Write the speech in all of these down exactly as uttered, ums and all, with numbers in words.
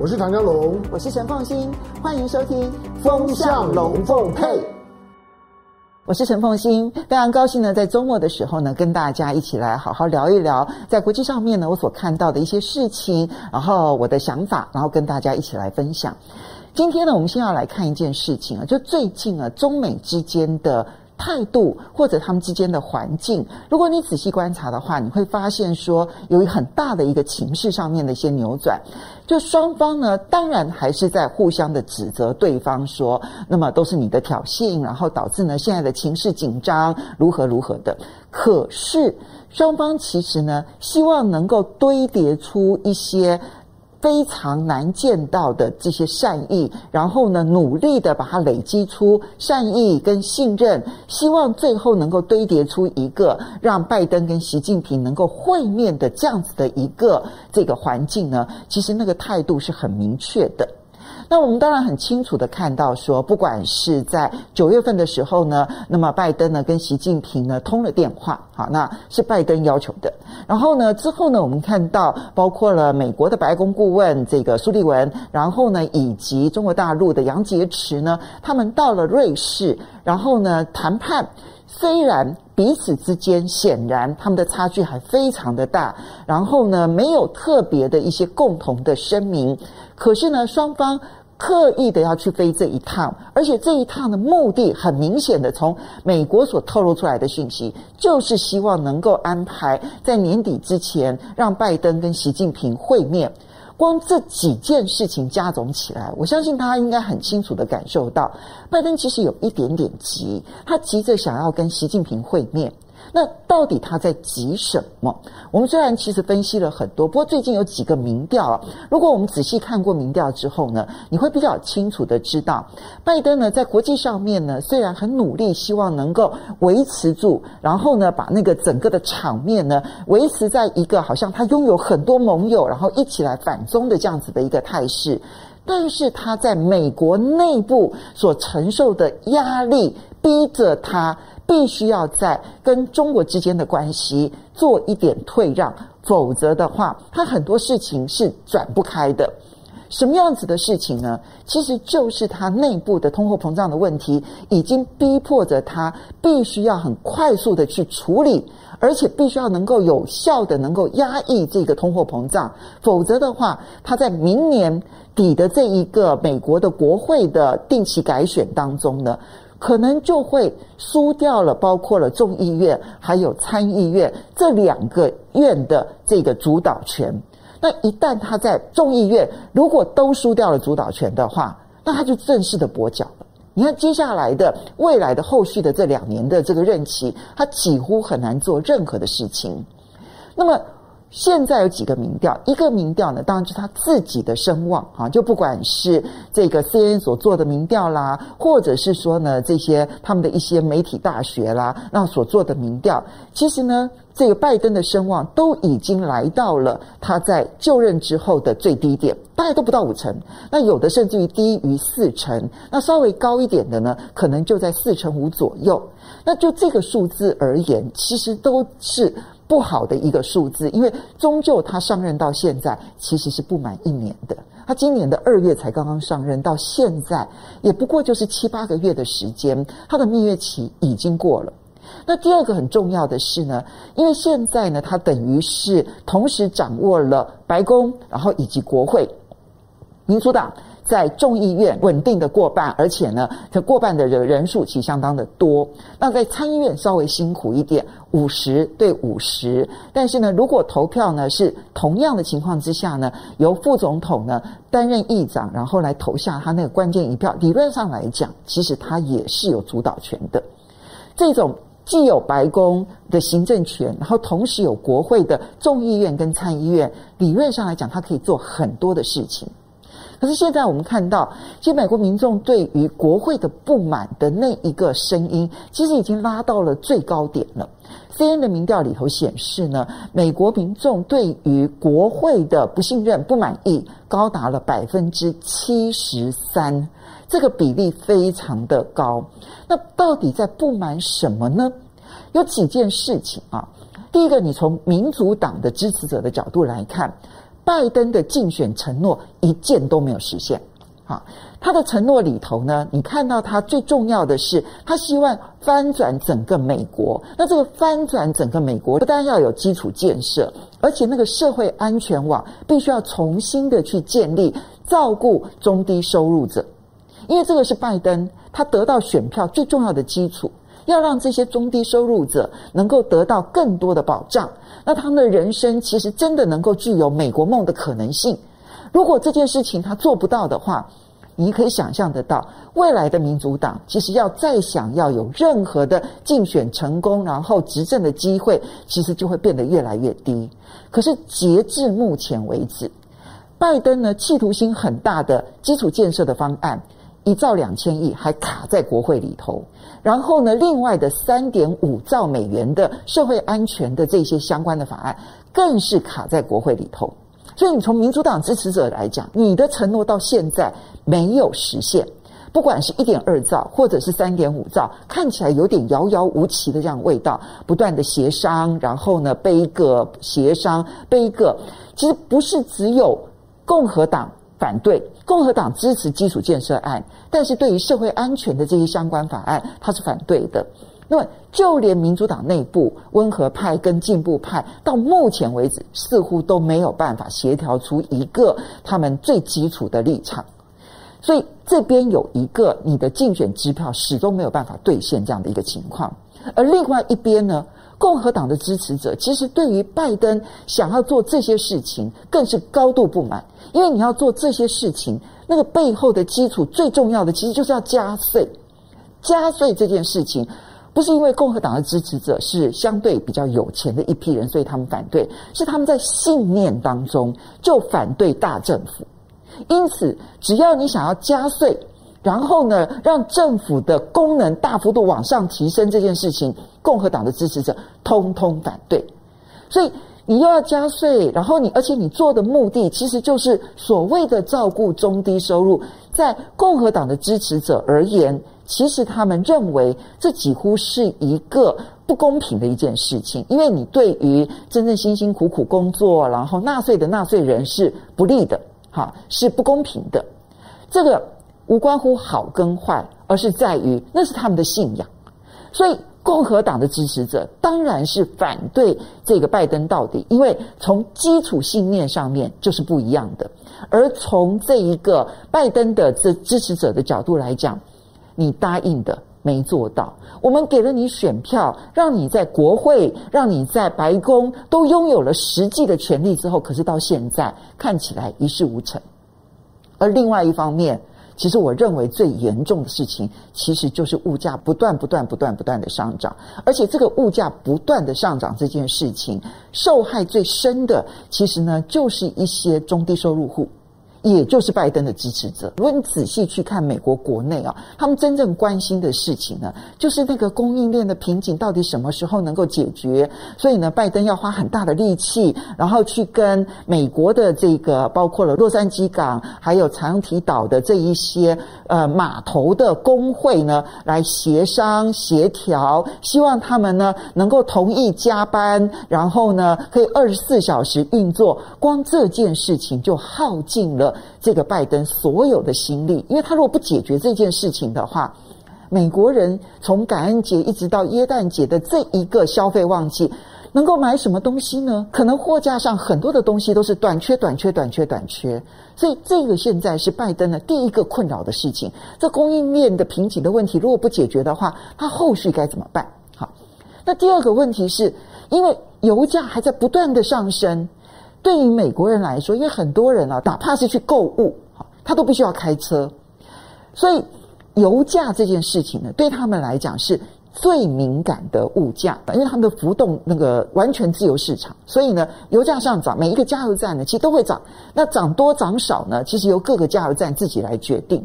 我是唐湘龙，我是陈凤馨，欢迎收听《风向龙凤配》。我是陈凤馨，非常高兴呢，在周末的时候呢，跟大家一起来好好聊一聊在国际上面呢，我所看到的一些事情，然后我的想法，然后跟大家一起来分享。今天呢，我们先要来看一件事情啊，就最近啊，中美之间的态度或者他们之间的环境，如果你仔细观察的话，你会发现说有很大的一个情势上面的一些扭转。就双方呢，当然还是在互相的指责对方说，那么都是你的挑衅，然后导致呢现在的情势紧张，如何如何的。可是双方其实呢，希望能够堆叠出一些非常难见到的这些善意，然后呢努力的把它累积出善意跟信任，希望最后能够堆叠出一个让拜登跟习近平能够会面的这样子的一个这个环境呢，其实那个态度是很明确的。那我们当然很清楚的看到说，不管是在九月份的时候呢，那么拜登呢跟习近平呢通了电话，好，那是拜登要求的。然后呢之后呢，我们看到包括了美国的白宫顾问这个苏利文，然后呢以及中国大陆的杨洁篪呢，他们到了瑞士，然后呢谈判。虽然彼此之间显然他们的差距还非常的大，然后呢没有特别的一些共同的声明，可是呢双方刻意的要去飞这一趟，而且这一趟的目的很明显的，从美国所透露出来的讯息就是希望能够安排在年底之前让拜登跟习近平会面。光这几件事情加总起来，我相信他应该很清楚的感受到，拜登其实有一点点急，他急着想要跟习近平会面。那到底他在急什么？我们虽然其实分析了很多，不过最近有几个民调啊，如果我们仔细看过民调之后呢，你会比较清楚的知道，拜登呢在国际上面呢虽然很努力，希望能够维持住，然后呢把那个整个的场面呢维持在一个好像他拥有很多盟友，然后一起来反中的这样子的一个态势，但是他在美国内部所承受的压力逼着他必须要在跟中国之间的关系做一点退让，否则的话他很多事情是转不开的。什么样子的事情呢？其实就是他内部的通货膨胀的问题已经逼迫着他必须要很快速的去处理，而且必须要能够有效的能够压抑这个通货膨胀，否则的话他在明年底的这一个美国的国会的定期改选当中呢，可能就会输掉了，包括了众议院还有参议院这两个院的这个主导权。那一旦他在众议院如果都输掉了主导权的话，那他就正式的跛脚了。你看接下来的未来的后续的这两年的这个任期，他几乎很难做任何的事情。那么现在有几个民调，一个民调呢当然就是他自己的声望啊，就不管是这个 C N N 所做的民调啦，或者是说呢这些他们的一些媒体大学啦那所做的民调，其实呢这个拜登的声望都已经来到了他在就任之后的最低点，大概都不到五成，那有的甚至于低于四成，那稍微高一点的呢可能就在四成五左右。那就这个数字而言，其实都是不好的一个数字，因为终究他上任到现在其实是不满一年的，他今年的二月才刚刚上任，到现在也不过就是七八个月的时间，他的蜜月期已经过了。那第二个很重要的是呢，因为现在呢他等于是同时掌握了白宫然后以及国会，民主党在众议院稳定的过半，而且呢这过半的人数其实相当的多，那在参议院稍微辛苦一点，五十对五十，但是呢如果投票呢是同样的情况之下呢，由副总统呢担任议长，然后来投下他那个关键一票，理论上来讲其实他也是有主导权的。这种既有白宫的行政权，然后同时有国会的众议院跟参议院，理论上来讲他可以做很多的事情。可是现在我们看到，其实美国民众对于国会的不满的那一个声音，其实已经拉到了最高点了。C N N 的民调里头显示呢，美国民众对于国会的不信任、不满意高达了 百分之七十三， 这个比例非常的高。那到底在不满什么呢？有几件事情啊。第一个，你从民主党的支持者的角度来看，拜登的竞选承诺一件都没有实现。啊，他的承诺里头呢，你看到他最重要的是，他希望翻转整个美国。那这个翻转整个美国，不但要有基础建设，而且那个社会安全网必须要重新的去建立，照顾中低收入者。因为这个是拜登他得到选票最重要的基础，要让这些中低收入者能够得到更多的保障，那他们的人生其实真的能够具有美国梦的可能性。如果这件事情他做不到的话，你可以想象得到，未来的民主党其实要再想要有任何的竞选成功，然后执政的机会，其实就会变得越来越低。可是截至目前为止，拜登呢企图心很大的基础建设的方案一兆两千亿还卡在国会里头，然后呢，另外的三点五兆美元的社会安全的这些相关的法案，更是卡在国会里头。所以你从民主党支持者来讲，你的承诺到现在没有实现，不管是 一点二 兆或者是 三点五 兆，看起来有点遥遥无期的这样味道，不断的协商，然后呢背个协商背个，其实不是只有共和党反对，共和党支持基础建设案，但是对于社会安全的这些相关法案，他是反对的。那么就连民主党内部温和派跟进步派到目前为止似乎都没有办法协调出一个他们最基础的立场，所以这边有一个你的竞选支票始终没有办法兑现这样的一个情况。而另外一边呢，共和党的支持者其实对于拜登想要做这些事情更是高度不满，因为你要做这些事情，那个背后的基础最重要的其实就是要加税。加税这件事情不是因为共和党的支持者是相对比较有钱的一批人所以他们反对，是他们在信念当中就反对大政府。因此只要你想要加税，然后呢让政府的功能大幅度往上提升这件事情，共和党的支持者通通反对。所以你又要加税，然后你而且你做的目的其实就是所谓的照顾中低收入，在共和党的支持者而言，其实他们认为这几乎是一个不公平的一件事情，因为你对于真正辛辛苦苦工作然后纳税的纳税人是不利的，哈，是不公平的。这个无关乎好跟坏，而是在于那是他们的信仰。所以共和党的支持者当然是反对这个拜登到底，因为从基础信念上面就是不一样的。而从这一个拜登的这支持者的角度来讲，你答应的没做到，我们给了你选票，让你在国会，让你在白宫都拥有了实际的权利之后，可是到现在看起来一事无成。而另外一方面，其实我认为最严重的事情其实就是物价不断不断不断不断的上涨，而且这个物价不断的上涨这件事情受害最深的其实呢就是一些中低收入户，也就是拜登的支持者。如果你仔细去看美国国内啊，他们真正关心的事情呢，就是那个供应链的瓶颈到底什么时候能够解决。所以呢，拜登要花很大的力气，然后去跟美国的这个包括了洛杉矶港还有长堤岛的这一些呃码头的工会呢来协商协调，希望他们呢能够同意加班，然后呢可以二十四小时运作。光这件事情就耗尽了这个拜登所有的心力，因为他如果不解决这件事情的话，美国人从感恩节一直到耶诞节的这一个消费旺季能够买什么东西呢？可能货架上很多的东西都是短缺短缺短缺短缺。所以这个现在是拜登的第一个困扰的事情，这供应链的瓶颈的问题如果不解决的话，他后续该怎么办？好，那第二个问题是因为油价还在不断的上升，对于美国人来说，因为很多人啊，哪怕是去购物，他都必须要开车，所以油价这件事情呢，对他们来讲是最敏感的物价，因为他们的浮动那个完全自由市场，所以呢，油价上涨，每一个加油站呢其实都会涨，那涨多涨少呢，其实由各个加油站自己来决定。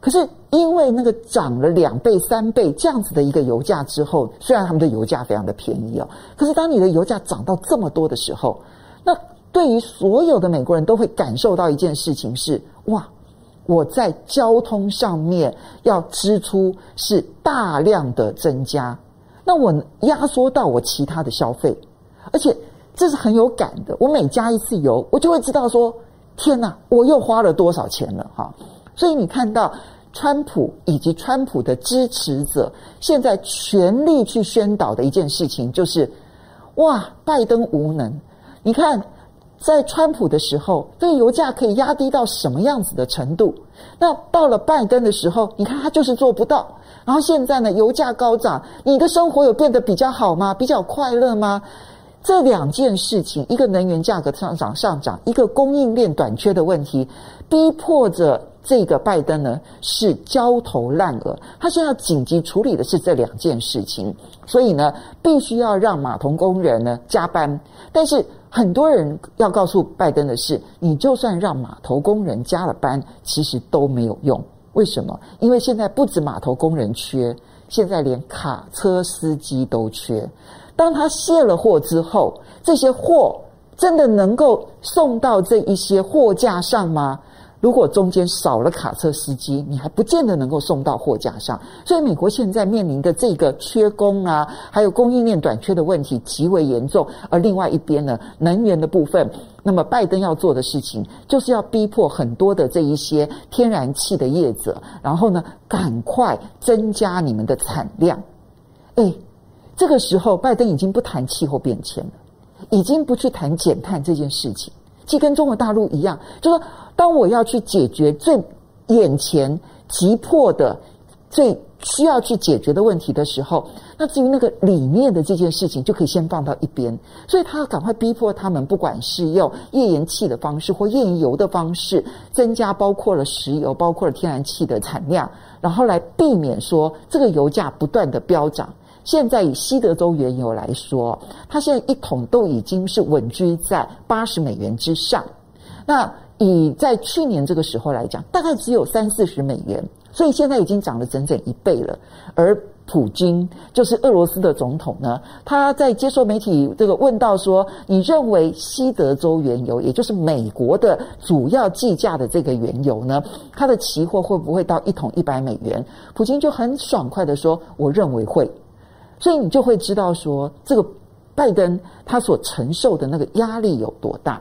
可是因为那个涨了两倍三倍这样子的一个油价之后，虽然他们的油价非常的便宜哦，可是当你的油价涨到这么多的时候，那对于所有的美国人都会感受到一件事情是，哇，我在交通上面要支出是大量的增加，那我压缩到我其他的消费，而且这是很有感的。我每加一次油，我就会知道说，天哪，我又花了多少钱了哈。所以你看到川普以及川普的支持者现在全力去宣导的一件事情，就是哇，拜登无能。你看，在川普的时候，对油价可以压低到什么样子的程度？那到了拜登的时候，你看他就是做不到。然后现在呢，油价高涨，你的生活有变得比较好吗？比较快乐吗？这两件事情，一个能源价格上涨上涨，一个供应链短缺的问题，逼迫着这个拜登呢是焦头烂额。他现在要紧急处理的是这两件事情，所以呢，必须要让码头工人呢加班。但是很多人要告诉拜登的是，你就算让码头工人加了班，其实都没有用。为什么？因为现在不止码头工人缺，现在连卡车司机都缺。当他卸了货之后，这些货真的能够送到这一些货架上吗？如果中间少了卡车司机，你还不见得能够送到货架上。所以美国现在面临的这个缺工啊，还有供应链短缺的问题极为严重。而另外一边呢，能源的部分，那么拜登要做的事情，就是要逼迫很多的这一些天然气的业者，然后呢，赶快增加你们的产量。哎，这个时候拜登已经不谈气候变迁了，已经不去谈减碳这件事情。其跟中国大陆一样，就说当我要去解决最眼前急迫的、最需要去解决的问题的时候，那至于那个理念的这件事情，就可以先放到一边。所以他要赶快逼迫他们，不管是用页岩气的方式或页岩油的方式，增加包括了石油、包括了天然气的产量，然后来避免说这个油价不断的飙涨。现在以西德州原油来说，它现在一桶都已经是稳居在八十美元之上。那以在去年这个时候来讲，大概只有三四十美元，所以现在已经涨了整整一倍了。而普京就是俄罗斯的总统呢，他在接受媒体这个问到说，你认为西德州原油，也就是美国的主要计价的这个原油呢，它的期货会不会到一桶一百美元？普京就很爽快的说，我认为会。所以你就会知道说，这个拜登他所承受的那个压力有多大。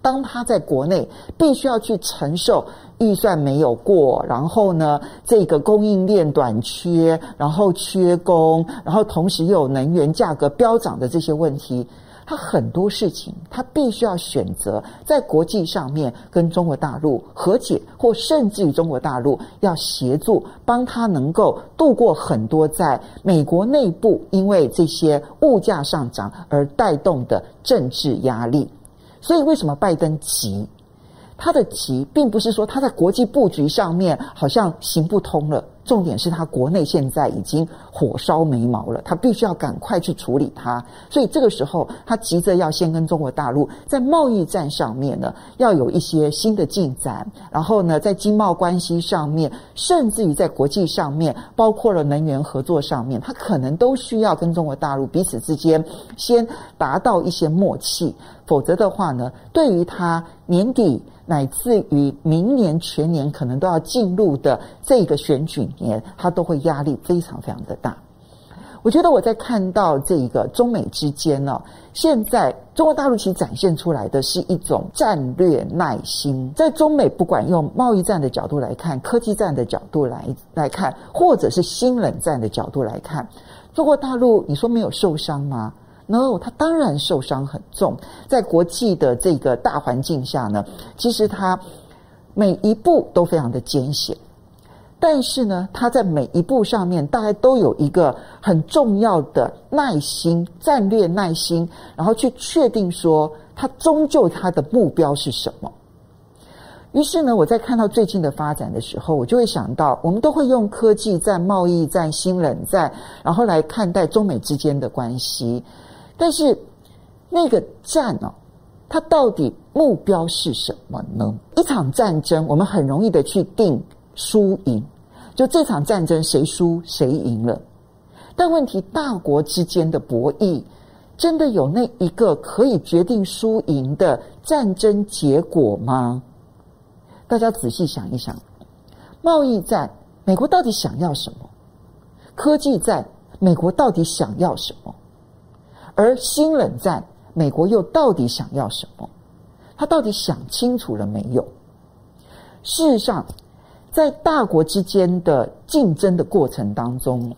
当他在国内必须要去承受预算没有过，然后呢，这个供应链短缺，然后缺工，然后同时又有能源价格飙涨的这些问题，他很多事情他必须要选择在国际上面跟中国大陆和解，或甚至于中国大陆要协助帮他能够度过很多在美国内部因为这些物价上涨而带动的政治压力。所以为什么拜登急？他的急并不是说他在国际布局上面好像行不通了，重点是他国内现在已经火烧眉毛了，他必须要赶快去处理它。所以这个时候他急着要先跟中国大陆在贸易战上面呢要有一些新的进展，然后呢在经贸关系上面，甚至于在国际上面，包括了能源合作上面，他可能都需要跟中国大陆彼此之间先达到一些默契，否则的话呢，对于他年底乃至于明年全年可能都要进入的这个选举年，他都会压力非常非常的大。我觉得我在看到这个中美之间呢、哦，现在中国大陆其实展现出来的是一种战略耐心。在中美不管用贸易战的角度来看、科技战的角度来来看，或者是新冷战的角度来看，中国大陆你说没有受伤吗？No， 他当然受伤很重。在国际的这个大环境下呢，其实他每一步都非常的艰险，但是呢，他在每一步上面大概都有一个很重要的耐心，战略耐心，然后去确定说他终究他的目标是什么。于是呢，我在看到最近的发展的时候，我就会想到，我们都会用科技战、贸易战、新冷战，然后来看待中美之间的关系。但是那个战哦，它到底目标是什么呢？一场战争我们很容易的去定输赢，就这场战争谁输谁赢了。但问题，大国之间的博弈真的有那一个可以决定输赢的战争结果吗？大家仔细想一想，贸易战美国到底想要什么？科技战美国到底想要什么？而新冷战美国又到底想要什么？他到底想清楚了没有？事实上，在大国之间的竞争的过程当中，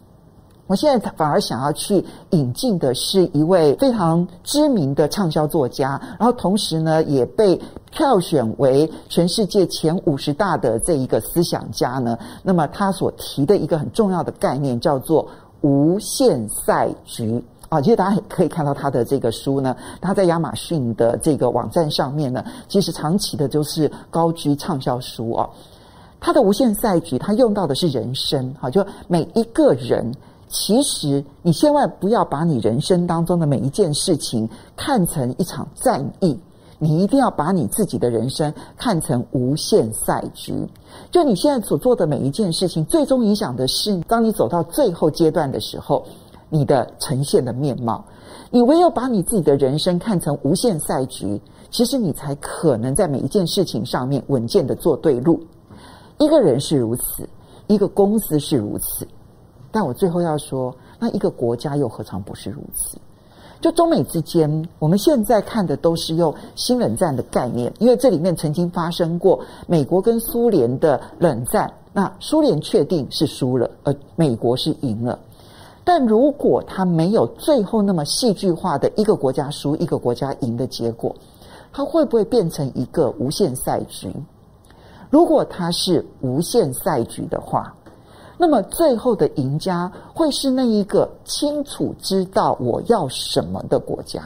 我现在反而想要去引进的是一位非常知名的畅销作家，然后同时呢也被票选为全世界前五十大的这一个思想家呢，那么他所提的一个很重要的概念叫做无限赛局。啊，其实大家可以看到他的这个书呢，他在亚马逊的这个网站上面呢，其实长期的就是高居畅销书啊。他的无限赛局，他用到的是人生，好，就每一个人。其实你千万不要把你人生当中的每一件事情看成一场战役，你一定要把你自己的人生看成无限赛局。就你现在所做的每一件事情，最终影响的是当你走到最后阶段的时候，你的呈现的面貌。你唯有把你自己的人生看成无限赛局，其实你才可能在每一件事情上面稳健的做对路。一个人是如此，一个公司是如此，但我最后要说，那一个国家又何尝不是如此？就中美之间，我们现在看的都是用新冷战的概念，因为这里面曾经发生过美国跟苏联的冷战，那苏联确定是输了，而美国是赢了。但如果它没有最后那么戏剧化的一个国家输，一个国家赢的结果，它会不会变成一个无限赛局？如果它是无限赛局的话，那么最后的赢家会是那一个清楚知道我要什么的国家。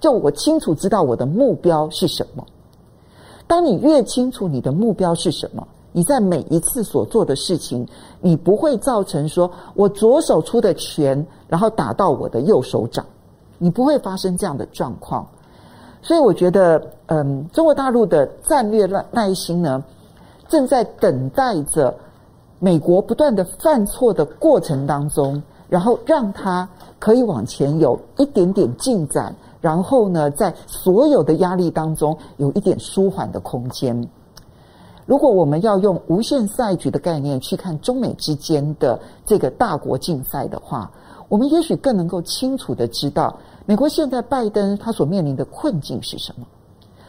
就我清楚知道我的目标是什么，当你越清楚你的目标是什么，你在每一次所做的事情，你不会造成说我左手出的拳然后打到我的右手掌，你不会发生这样的状况。所以我觉得嗯，中国大陆的战略耐心呢，正在等待着美国不断的犯错的过程当中，然后让它可以往前有一点点进展，然后呢在所有的压力当中有一点舒缓的空间。如果我们要用无限赛局的概念去看中美之间的这个大国竞赛的话，我们也许更能够清楚的知道美国现在拜登他所面临的困境是什么，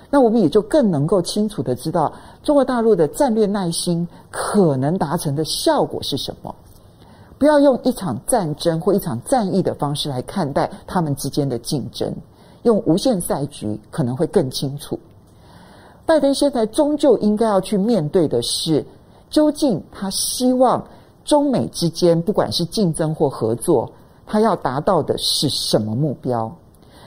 那我们也就更能够清楚的知道中国大陆的战略耐心可能达成的效果是什么。不要用一场战争或一场战役的方式来看待他们之间的竞争，用无限赛局可能会更清楚。拜登现在终究应该要去面对的是，究竟他希望中美之间不管是竞争或合作，他要达到的是什么目标？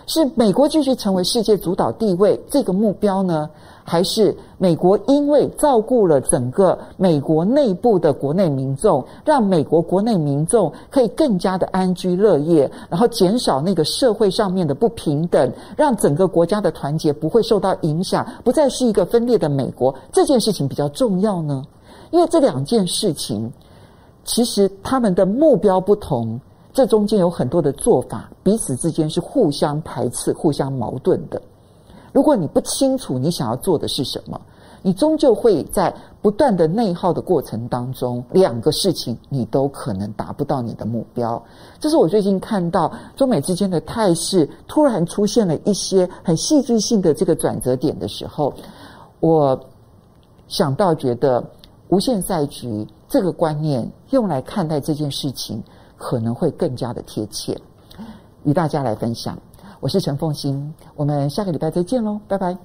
是美国继续成为世界主导地位这个目标呢，还是美国因为照顾了整个美国内部的国内民众，让美国国内民众可以更加的安居乐业，然后减少那个社会上面的不平等，让整个国家的团结不会受到影响，不再是一个分裂的美国，这件事情比较重要呢？因为这两件事情其实他们的目标不同，这中间有很多的做法，彼此之间是互相排斥、互相矛盾的。如果你不清楚你想要做的是什么，你终究会在不断的内耗的过程当中，两个事情你都可能达不到你的目标。这是我最近看到中美之间的态势突然出现了一些很戏剧性的这个转折点的时候，我想到觉得无限赛局这个观念用来看待这件事情可能会更加的贴切，与大家来分享。我是陈凤馨，我们下个礼拜再见喽，拜拜。